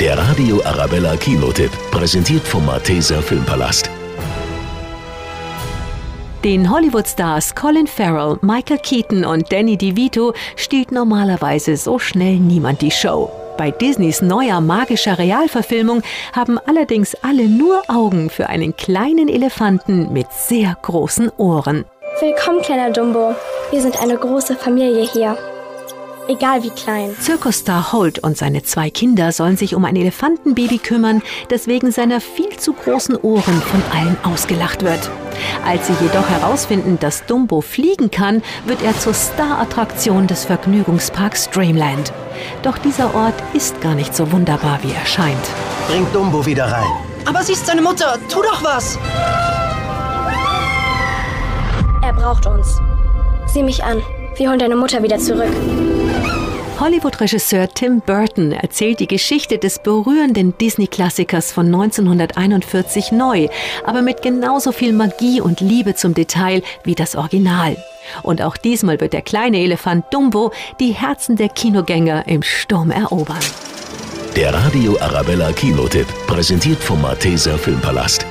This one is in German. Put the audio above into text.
Der Radio Arabella Kinotipp, präsentiert vom Malteser Filmpalast. Den Hollywood-Stars Colin Farrell, Michael Keaton und Danny DeVito stiehlt normalerweise so schnell niemand die Show. Bei Disneys neuer magischer Realverfilmung haben allerdings alle nur Augen für einen kleinen Elefanten mit sehr großen Ohren. Willkommen, kleiner Dumbo. Wir sind eine große Familie hier. Egal wie klein. Zirkusstar Holt und seine 2 Kinder sollen sich um ein Elefantenbaby kümmern, das wegen seiner viel zu großen Ohren von allen ausgelacht wird. Als sie jedoch herausfinden, dass Dumbo fliegen kann, wird er zur Star-Attraktion des Vergnügungsparks Dreamland. Doch dieser Ort ist gar nicht so wunderbar, wie er scheint. Bring Dumbo wieder rein. Aber sie ist seine Mutter. Tu doch was! Er braucht uns. Sieh mich an. Wir holen deine Mutter wieder zurück. Hollywood-Regisseur Tim Burton erzählt die Geschichte des berührenden Disney-Klassikers von 1941 neu, aber mit genauso viel Magie und Liebe zum Detail wie das Original. Und auch diesmal wird der kleine Elefant Dumbo die Herzen der Kinogänger im Sturm erobern. Der Radio Arabella Kinotipp, präsentiert vom Malteser Filmpalast.